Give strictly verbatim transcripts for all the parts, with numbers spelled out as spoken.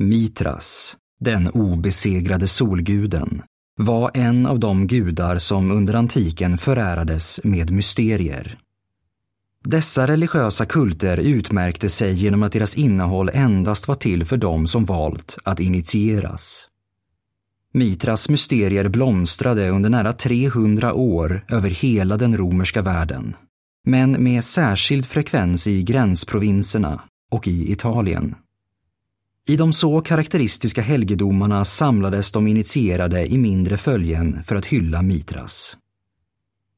Mithras, den obesegrade solguden, var en av de gudar som under antiken förärades med mysterier. Dessa religiösa kulter utmärkte sig genom att deras innehåll endast var till för dem som valt att initieras. Mithras mysterier blomstrade under nära trehundra år över hela den romerska världen, men med särskild frekvens i gränsprovinserna och i Italien. I de så karaktäristiska helgedomarna samlades de initierade i mindre följen för att hylla Mithras.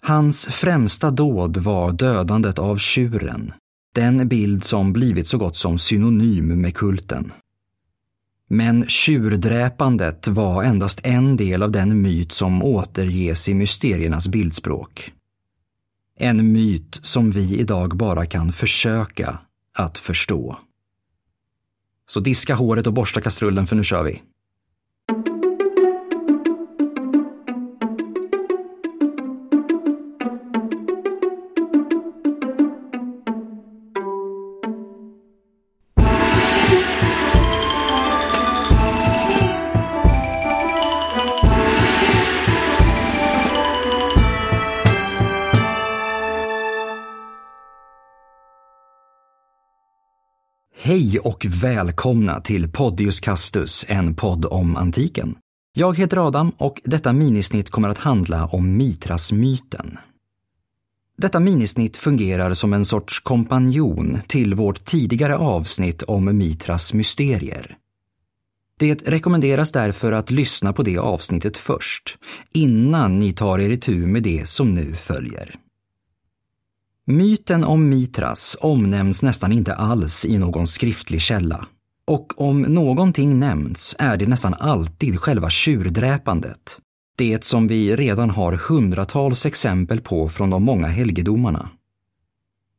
Hans främsta dåd var dödandet av tjuren, den bild som blivit så gott som synonym med kulten. Men tjurdräpandet var endast en del av den myt som återges i mysteriernas bildspråk. En myt som vi idag bara kan försöka att förstå. Så diska håret och borsta kastrullen, för nu kör vi. Hej och välkomna till Podius Castus, en podd om antiken. Jag heter Adam och detta minisnitt kommer att handla om Mithrasmyten. Detta minisnitt fungerar som en sorts kompanjon till vårt tidigare avsnitt om Mithras mysterier. Det rekommenderas därför att lyssna på det avsnittet först, innan ni tar er itu med det som nu följer. Myten om Mithras omnämns nästan inte alls i någon skriftlig källa, och om någonting nämns är det nästan alltid själva tjurdräpandet, det som vi redan har hundratals exempel på från de många helgedomarna.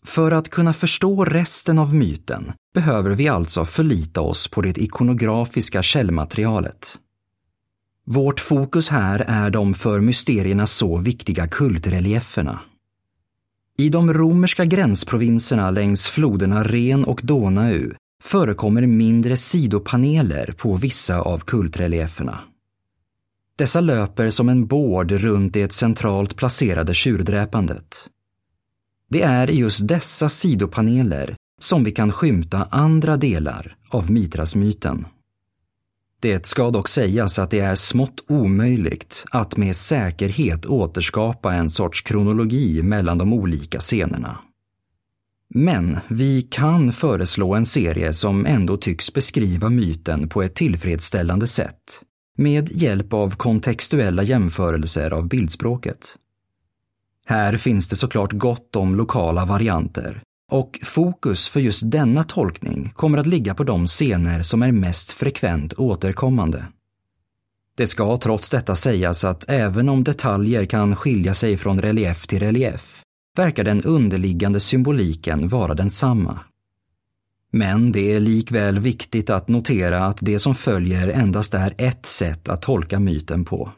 För att kunna förstå resten av myten behöver vi alltså förlita oss på det ikonografiska källmaterialet. Vårt fokus här är de för mysterierna så viktiga kultrelieferna. I de romerska gränsprovinserna längs floderna Ren och Donau förekommer mindre sidopaneler på vissa av kultrelieferna. Dessa löper som en bård runt det centralt placerade tjurdräpandet. Det är i just dessa sidopaneler som vi kan skymta andra delar av Mithrasmyten. Det ska dock sägas att det är smått omöjligt att med säkerhet återskapa en sorts kronologi mellan de olika scenerna. Men vi kan föreslå en serie som ändå tycks beskriva myten på ett tillfredsställande sätt, med hjälp av kontextuella jämförelser av bildspråket. Här finns det såklart gott om lokala varianter. Och fokus för just denna tolkning kommer att ligga på de scener som är mest frekvent återkommande. Det ska trots detta sägas att även om detaljer kan skilja sig från relief till relief, verkar den underliggande symboliken vara densamma. Men det är likväl viktigt att notera att det som följer endast är ett sätt att tolka myten på.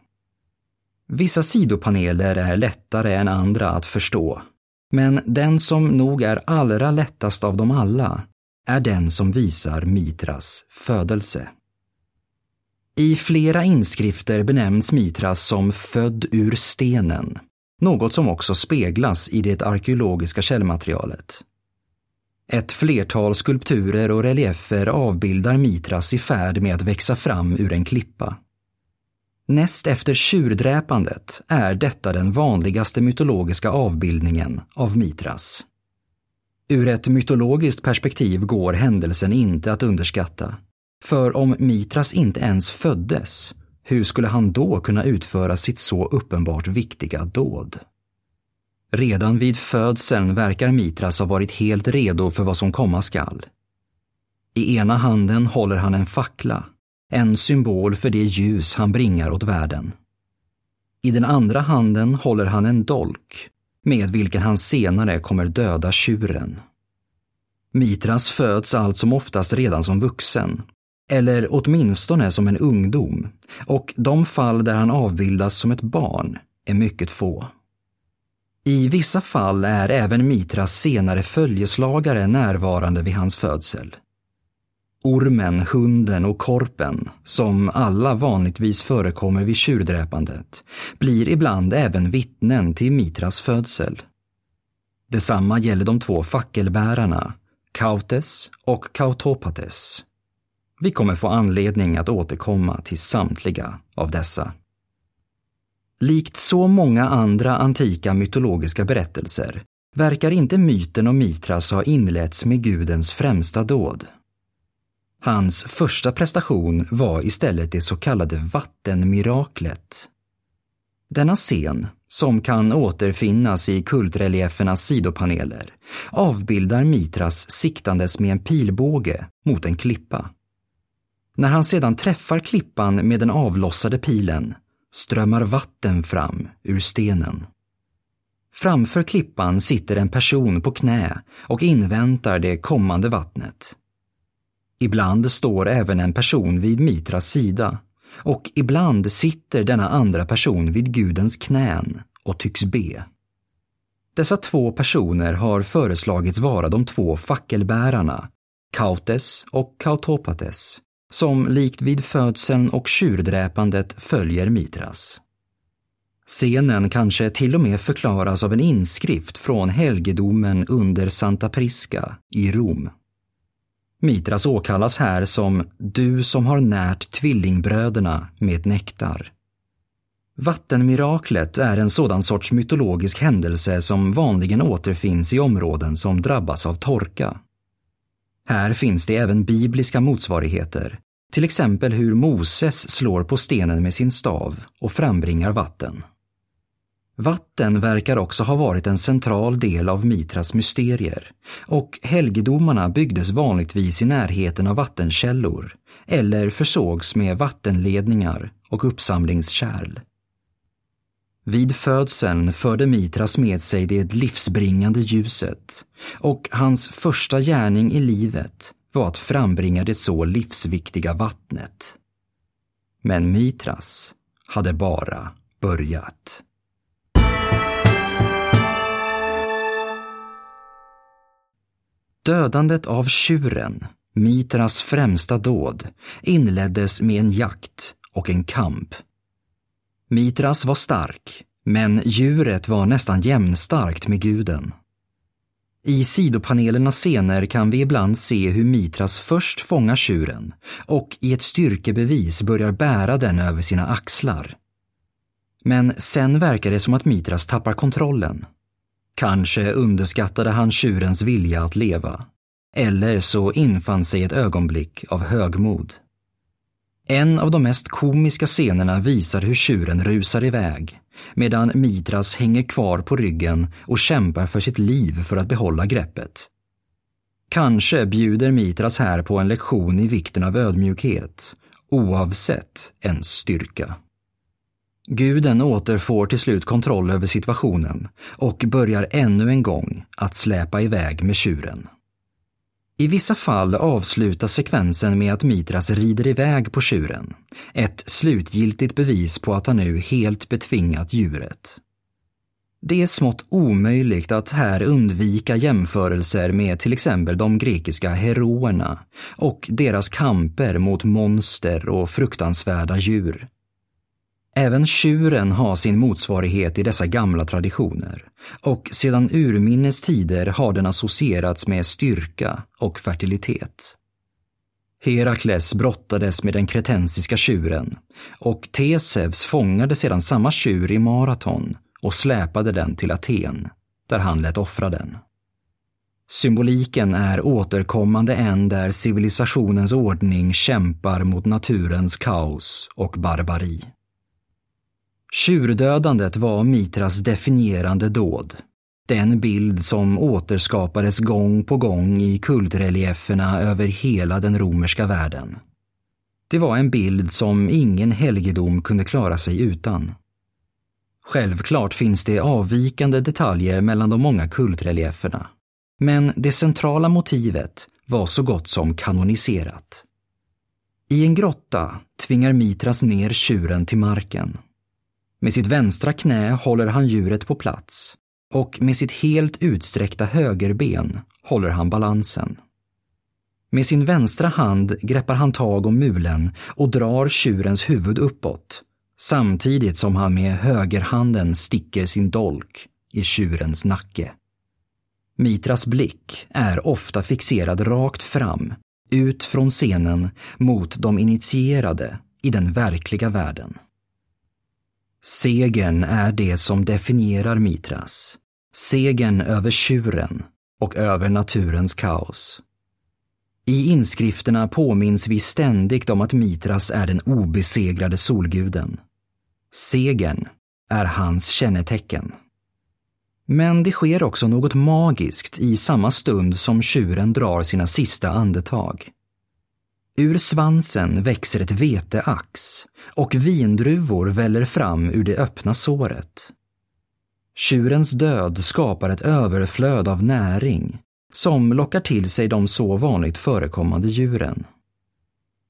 Vissa sidopaneler är lättare än andra att förstå. Men den som nog är allra lättast av dem alla är den som visar Mithras födelse. I flera inskrifter benämns Mithras som född ur stenen, något som också speglas i det arkeologiska källmaterialet. Ett flertal skulpturer och reliefer avbildar Mithras i färd med att växa fram ur en klippa. Näst efter tjurdräpandet är detta den vanligaste mytologiska avbildningen av Mithras. Ur ett mytologiskt perspektiv går händelsen inte att underskatta. För om Mithras inte ens föddes, hur skulle han då kunna utföra sitt så uppenbart viktiga dåd? Redan vid födseln verkar Mithras ha varit helt redo för vad som komma skall. I ena handen håller han en fackla. En symbol för det ljus han bringar åt världen. I den andra handen håller han en dolk, med vilken han senare kommer döda tjuren. Mithras föds allt som oftast redan som vuxen, eller åtminstone som en ungdom, och de fall där han avbildas som ett barn är mycket få. I vissa fall är även Mithras senare följeslagare närvarande vid hans födsel. ormen, hunden och korpen, som alla vanligtvis förekommer vid tjurdräpandet, blir ibland även vittnen till Mithras födsel. Detsamma gäller de två fackelbärarna, Kautes och Kautopates. Vi kommer få anledning att återkomma till samtliga av dessa. Likt så många andra antika mytologiska berättelser verkar inte myten om Mithras ha inletts med gudens främsta dåd. Hans första prestation var istället det så kallade vattenmiraklet. Denna scen, som kan återfinnas i kultreliefernas sidopaneler, avbildar Mithras siktandes med en pilbåge mot en klippa. När han sedan träffar klippan med den avlossade pilen strömmar vatten fram ur stenen. Framför klippan sitter en person på knä och inväntar det kommande vattnet. Ibland står även en person vid Mithras sida, och ibland sitter denna andra person vid gudens knän och tycks be. Dessa två personer har föreslagits vara de två fackelbärarna, Kautes och Kautopates, som likt vid födseln och tjurdräpandet följer Mithras. Scenen kanske till och med förklaras av en inskrift från helgedomen under Santa Prisca i Rom. Mithras åkallas här som du som har närt tvillingbröderna med nektar. Vattenmiraklet är en sådan sorts mytologisk händelse som vanligen återfinns i områden som drabbas av torka. Här finns det även bibliska motsvarigheter, till exempel hur Moses slår på stenen med sin stav och frambringar vatten. Vatten verkar också ha varit en central del av Mithras mysterier, och helgedomarna byggdes vanligtvis i närheten av vattenkällor eller försågs med vattenledningar och uppsamlingskärl. Vid födseln förde Mithras med sig det livsbringande ljuset, och hans första gärning i livet var att frambringa det så livsviktiga vattnet. Men Mithras hade bara börjat. Dödandet av tjuren, Mithras främsta dåd, inleddes med en jakt och en kamp. Mithras var stark, men djuret var nästan jämnstarkt med guden. I sidopanelernas scener kan vi ibland se hur Mithras först fångar tjuren och i ett styrkebevis börjar bära den över sina axlar. Men sen verkar det som att Mithras tappar kontrollen. Kanske underskattade han tjurens vilja att leva, eller så infann sig ett ögonblick av högmod. En av de mest komiska scenerna visar hur tjuren rusar iväg, medan Mithras hänger kvar på ryggen och kämpar för sitt liv för att behålla greppet. Kanske bjuder Mithras här på en lektion i vikten av ödmjukhet, oavsett ens styrka. Guden återfår till slut kontroll över situationen och börjar ännu en gång att släpa iväg med tjuren. I vissa fall avslutas sekvensen med att Mithras rider iväg på tjuren, ett slutgiltigt bevis på att han nu helt betvingat djuret. Det är smått omöjligt att här undvika jämförelser med till exempel de grekiska heroerna och deras kamper mot monster och fruktansvärda djur. Även tjuren har sin motsvarighet i dessa gamla traditioner, och sedan urminnes tider har den associerats med styrka och fertilitet. Herakles brottades med den kretensiska tjuren, och Theseus fångade sedan samma tjur i maraton och släpade den till Aten, där han lät offra den. Symboliken är återkommande än där civilisationens ordning kämpar mot naturens kaos och barbari. Tjurdödandet var Mithras definierande dåd, den bild som återskapades gång på gång i kultrelieferna över hela den romerska världen. Det var en bild som ingen helgedom kunde klara sig utan. Självklart finns det avvikande detaljer mellan de många kultrelieferna, men det centrala motivet var så gott som kanoniserat. I en grotta tvingar Mithras ner tjuren till marken. Med sitt vänstra knä håller han djuret på plats, och med sitt helt utsträckta högerben håller han balansen. Med sin vänstra hand greppar han tag om mulen och drar tjurens huvud uppåt, samtidigt som han med högerhanden sticker sin dolk i tjurens nacke. Mithras blick är ofta fixerad rakt fram, ut från scenen mot de initierade i den verkliga världen. Segern är det som definierar Mithras, segern över tjuren och över naturens kaos. I inskrifterna påminns vi ständigt om att Mithras är den obesegrade solguden. Segern är hans kännetecken. Men det sker också något magiskt i samma stund som tjuren drar sina sista andetag. Ur svansen växer ett veteax och vindruvor väller fram ur det öppna såret. Tjurens död skapar ett överflöd av näring som lockar till sig de så vanligt förekommande djuren.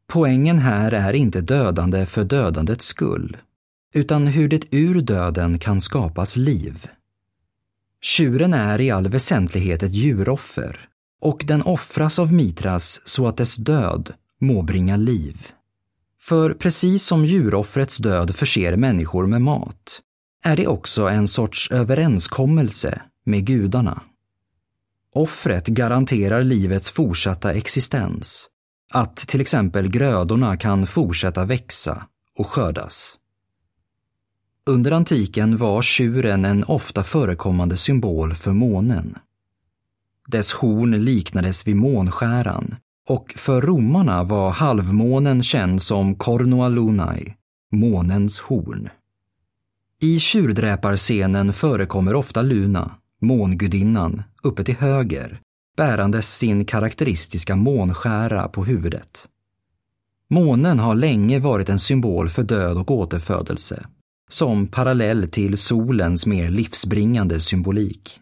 Poängen här är inte dödande för dödandets skull, utan hur det ur döden kan skapas liv. Tjuren är i all väsentlighet ett djuroffer, och den offras av Mithras så att dess död må bringa liv. För precis som djuroffrets död förser människor med mat, är det också en sorts överenskommelse med gudarna. Offret garanterar livets fortsatta existens, att till exempel grödorna kan fortsätta växa och skördas. Under antiken var tjuren en ofta förekommande symbol för månen. Dess horn liknades vid månskäran, och för romarna var halvmånen känd som Cornua Lunae, månens horn. I tjurdräparscenen förekommer ofta Luna, mångudinnan, uppe till höger, bärandes sin karaktäristiska månskära på huvudet. Månen har länge varit en symbol för död och återfödelse, som parallell till solens mer livsbringande symbolik.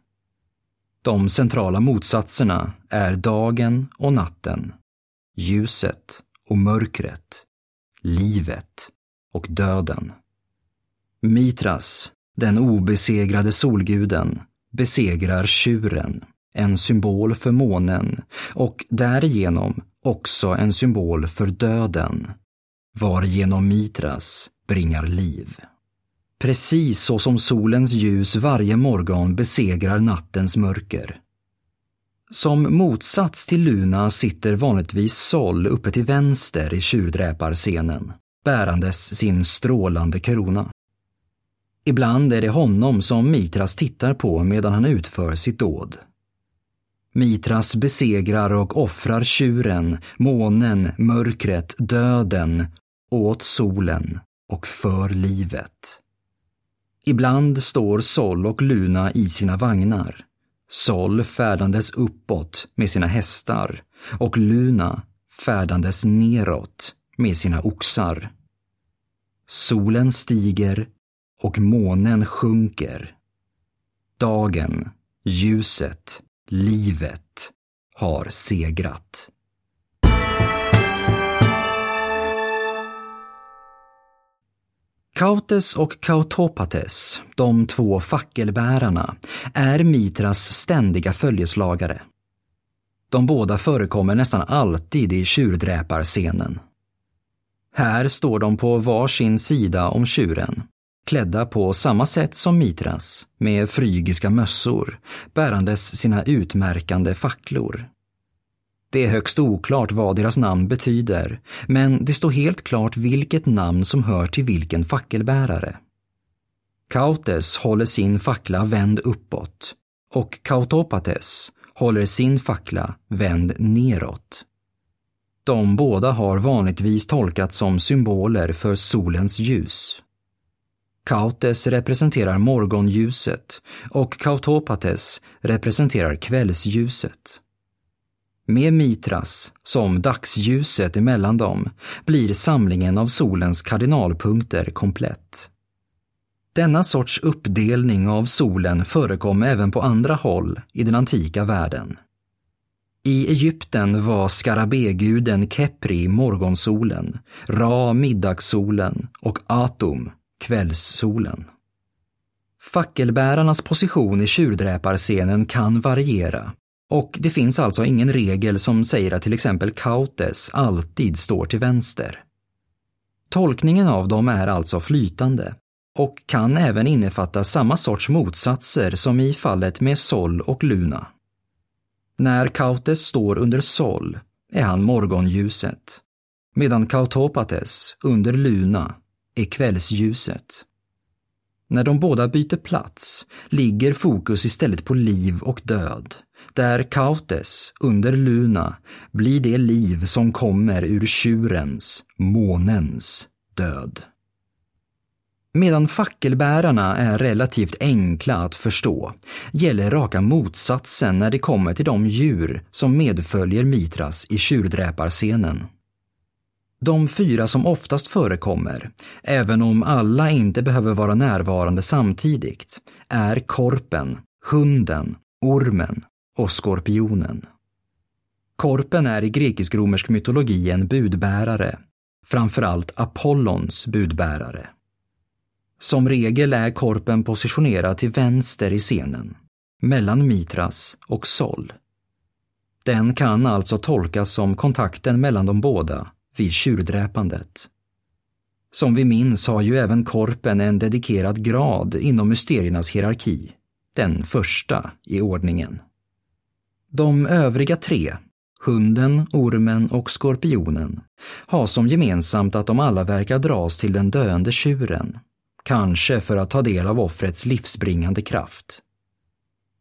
De centrala motsatserna är dagen och natten, ljuset och mörkret, livet och döden. Mithras, den obesegrade solguden, besegrar tjuren, en symbol för månen och därigenom också en symbol för döden, varigenom Mithras bringar liv. Precis så som solens ljus varje morgon besegrar nattens mörker. Som motsats till Luna sitter vanligtvis Sol uppe till vänster i tjurdräparscenen, bärandes sin strålande krona. Ibland är det honom som Mithras tittar på medan han utför sitt dåd. Mithras besegrar och offrar tjuren, månen, mörkret, döden, åt solen och för livet. Ibland står Sol och Luna i sina vagnar, Sol färdandes uppåt med sina hästar och Luna färdandes neråt med sina oxar. Solen stiger och månen sjunker. Dagen, ljuset, livet har segrat. Kautes och Kautopates, de två fackelbärarna, är Mithras ständiga följeslagare. De båda förekommer nästan alltid i tjurdräparscenen. Här står de på varsin sida om tjuren, klädda på samma sätt som Mithras, med frygiska mössor, bärandes sina utmärkande facklor. Det är högst oklart vad deras namn betyder, men det står helt klart vilket namn som hör till vilken fackelbärare. Kautes håller sin fackla vänd uppåt och Kautopates håller sin fackla vänd neråt. De båda har vanligtvis tolkats som symboler för solens ljus. Kautes representerar morgonljuset och Kautopates representerar kvällsljuset. Med Mithras, som dagsljuset emellan dem, blir samlingen av solens kardinalpunkter komplett. Denna sorts uppdelning av solen förekom även på andra håll i den antika världen. I Egypten var skarabéguden Khepri morgonsolen, Ra middagssolen och Atum kvällssolen. Fackelbärarnas position i tjurdräparscenen kan variera, Och det finns alltså ingen regel som säger att till exempel Kautes alltid står till vänster. Tolkningen av dem är alltså flytande och kan även innefatta samma sorts motsatser som i fallet med Sol och Luna. När Kautes står under Sol är han morgonljuset, medan Kautopates under Luna är kvällsljuset. När de båda byter plats ligger fokus istället på liv och död, där Kautes under Luna blir det liv som kommer ur tjurens, månens, död. Medan fackelbärarna är relativt enkla att förstå gäller raka motsatsen när det kommer till de djur som medföljer Mithras i tjurdräparscenen. De fyra som oftast förekommer, även om alla inte behöver vara närvarande samtidigt, är korpen, hunden, ormen och skorpionen. Korpen är i grekisk-romersk mytologi en budbärare, framförallt Apollons budbärare. Som regel är korpen positionerad till vänster i scenen, mellan Mithras och Sol. Den kan alltså tolkas som kontakten mellan de båda vid tjurdräpandet. Som vi minns har ju även korpen en dedikerad grad inom mysteriernas hierarki, den första i ordningen. De övriga tre, hunden, ormen och skorpionen, har som gemensamt att de alla verkar dras till den döende tjuren, kanske för att ta del av offrets livsbringande kraft.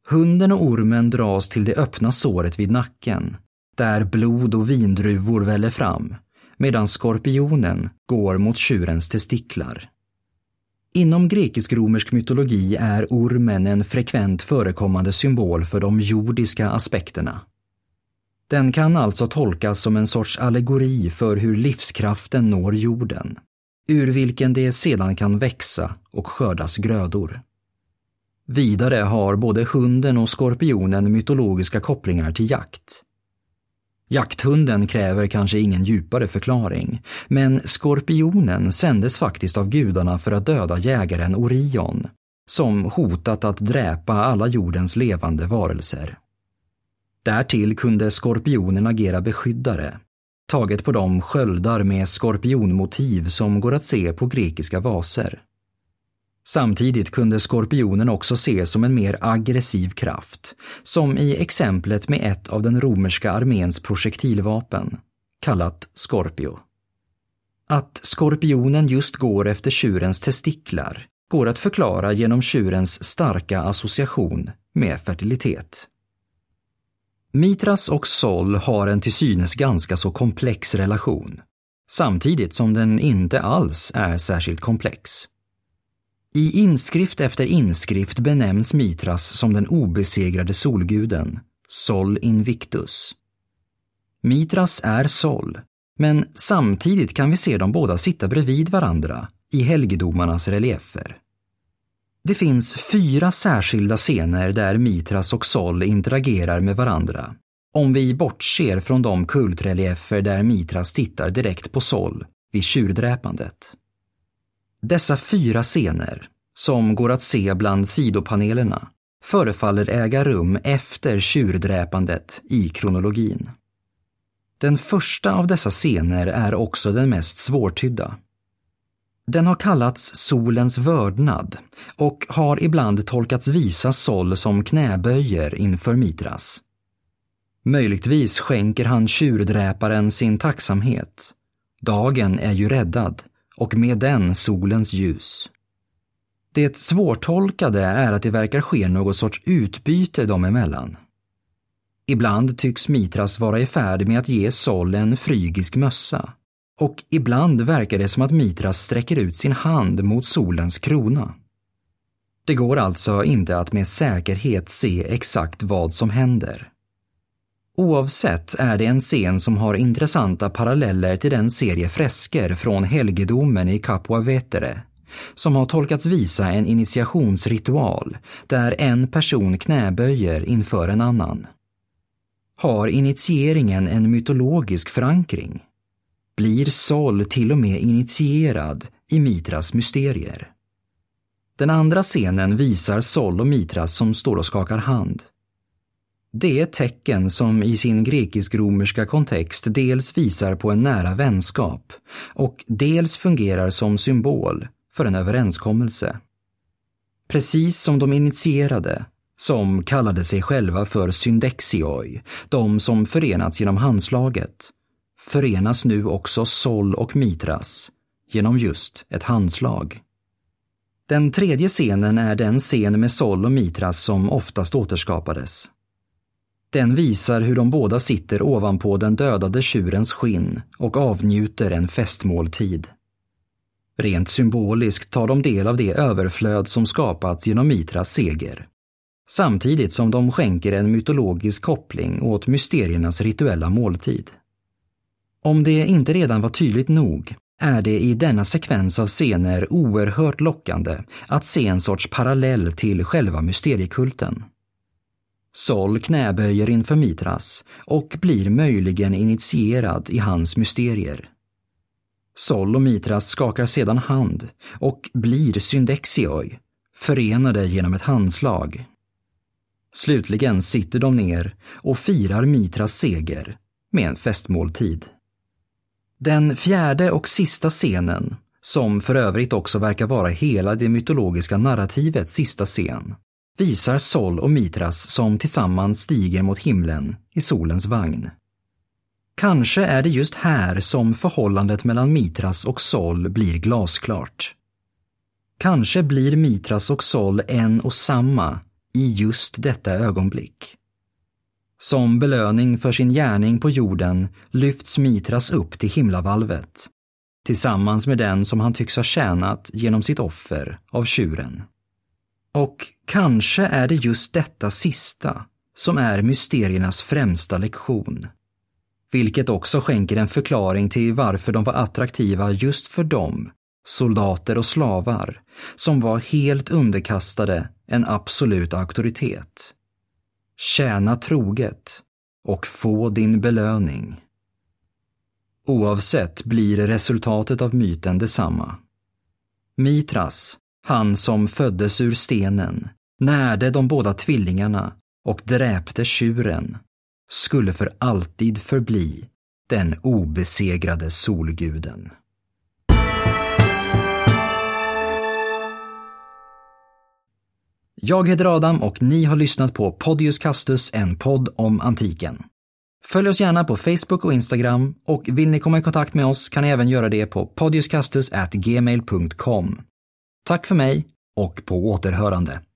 Hunden och ormen dras till det öppna såret vid nacken, där blod och vindruvor väller fram, medan skorpionen går mot tjurens testiklar. Inom grekisk-romersk mytologi är ormen en frekvent förekommande symbol för de jordiska aspekterna. Den kan alltså tolkas som en sorts allegori för hur livskraften når jorden, ur vilken det sedan kan växa och skördas grödor. Vidare har både hunden och skorpionen mytologiska kopplingar till jakt. Jakthunden kräver kanske ingen djupare förklaring, men skorpionen sändes faktiskt av gudarna för att döda jägaren Orion, som hotat att dräpa alla jordens levande varelser. Därtill kunde skorpionen agera beskyddare, taget på de sköldar med skorpionmotiv som går att se på grekiska vaser. Samtidigt kunde skorpionen också ses som en mer aggressiv kraft, som i exemplet med ett av den romerska arméns projektilvapen, kallat Scorpio. Att skorpionen just går efter tjurens testiklar går att förklara genom tjurens starka association med fertilitet. Mithras och Sol har en till synes ganska så komplex relation, samtidigt som den inte alls är särskilt komplex. I inskrift efter inskrift benämns Mithras som den obesegrade solguden, Sol Invictus. Mithras är Sol, men samtidigt kan vi se de båda sitta bredvid varandra i helgedomarnas reliefer. Det finns fyra särskilda scener där Mithras och Sol interagerar med varandra, om vi bortser från de kultreliefer där Mithras tittar direkt på Sol vid tjurdräpandet. Dessa fyra scener, som går att se bland sidopanelerna, förefaller äga rum efter tjurdräpandet i kronologin. Den första av dessa scener är också den mest svårtydda. Den har kallats solens vördnad och har ibland tolkats visa Sol som knäböjer inför Mithras. Möjligtvis skänker han tjurdräparen sin tacksamhet. Dagen är ju räddad, och med den solens ljus. Det svårtolkade är att det verkar ske något sorts utbyte dem emellan. Ibland tycks Mithras vara i färd med att ge Sol en frygisk mössa, och ibland verkar det som att Mithras sträcker ut sin hand mot solens krona. Det går alltså inte att med säkerhet se exakt vad som händer. Oavsett är det en scen som har intressanta paralleller till den serie fresker från helgedomen i Capua Vetere, som har tolkats visa en initiationsritual där en person knäböjer inför en annan. Har initieringen en mytologisk förankring? Blir Sol till och med initierad i Mithras mysterier? Den andra scenen visar Sol och Mithras som står och skakar hand. Det är ett tecken som i sin grekisk-romerska kontext dels visar på en nära vänskap och dels fungerar som symbol för en överenskommelse. Precis som de initierade, som kallade sig själva för syndexioi, de som förenats genom handslaget, förenas nu också Sol och Mithras genom just ett handslag. Den tredje scenen är den scen med Sol och Mithras som oftast återskapades. Den visar hur de båda sitter ovanpå den dödade tjurens skinn och avnjuter en festmåltid. Rent symboliskt tar de del av det överflöd som skapats genom Mithras seger, samtidigt som de skänker en mytologisk koppling åt mysteriernas rituella måltid. Om det inte redan var tydligt nog är det i denna sekvens av scener oerhört lockande att se en sorts parallell till själva mysteriekulten. Sol knäböjer inför Mithras och blir möjligen initierad i hans mysterier. Sol och Mithras skakar sedan hand och blir syndexioi, förenade genom ett handslag. Slutligen sitter de ner och firar Mithras seger med en festmåltid. Den fjärde och sista scenen, som för övrigt också verkar vara hela det mytologiska narrativets sista scen, visar Sol och Mithras som tillsammans stiger mot himlen i solens vagn. Kanske är det just här som förhållandet mellan Mithras och Sol blir glasklart. Kanske blir Mithras och Sol en och samma i just detta ögonblick. Som belöning för sin gärning på jorden lyfts Mithras upp till himlavalvet, tillsammans med den som han tycks ha tjänat genom sitt offer av tjuren. Och kanske är det just detta sista som är mysteriernas främsta lektion, vilket också skänker en förklaring till varför de var attraktiva just för dem, soldater och slavar, som var helt underkastade en absolut auktoritet. Tjäna troget och få din belöning. Oavsett blir resultatet av myten detsamma. Mithras, han som föddes ur stenen, närde de båda tvillingarna och dräpte tjuren, skulle för alltid förbli den obesegrade solguden. Jag heter Adam och ni har lyssnat på Podius Castus, en podd om antiken. Följ oss gärna på Facebook och Instagram, och vill ni komma i kontakt med oss kan ni även göra det på podiuscastus at gmail dot com. Tack för mig och på återhörande.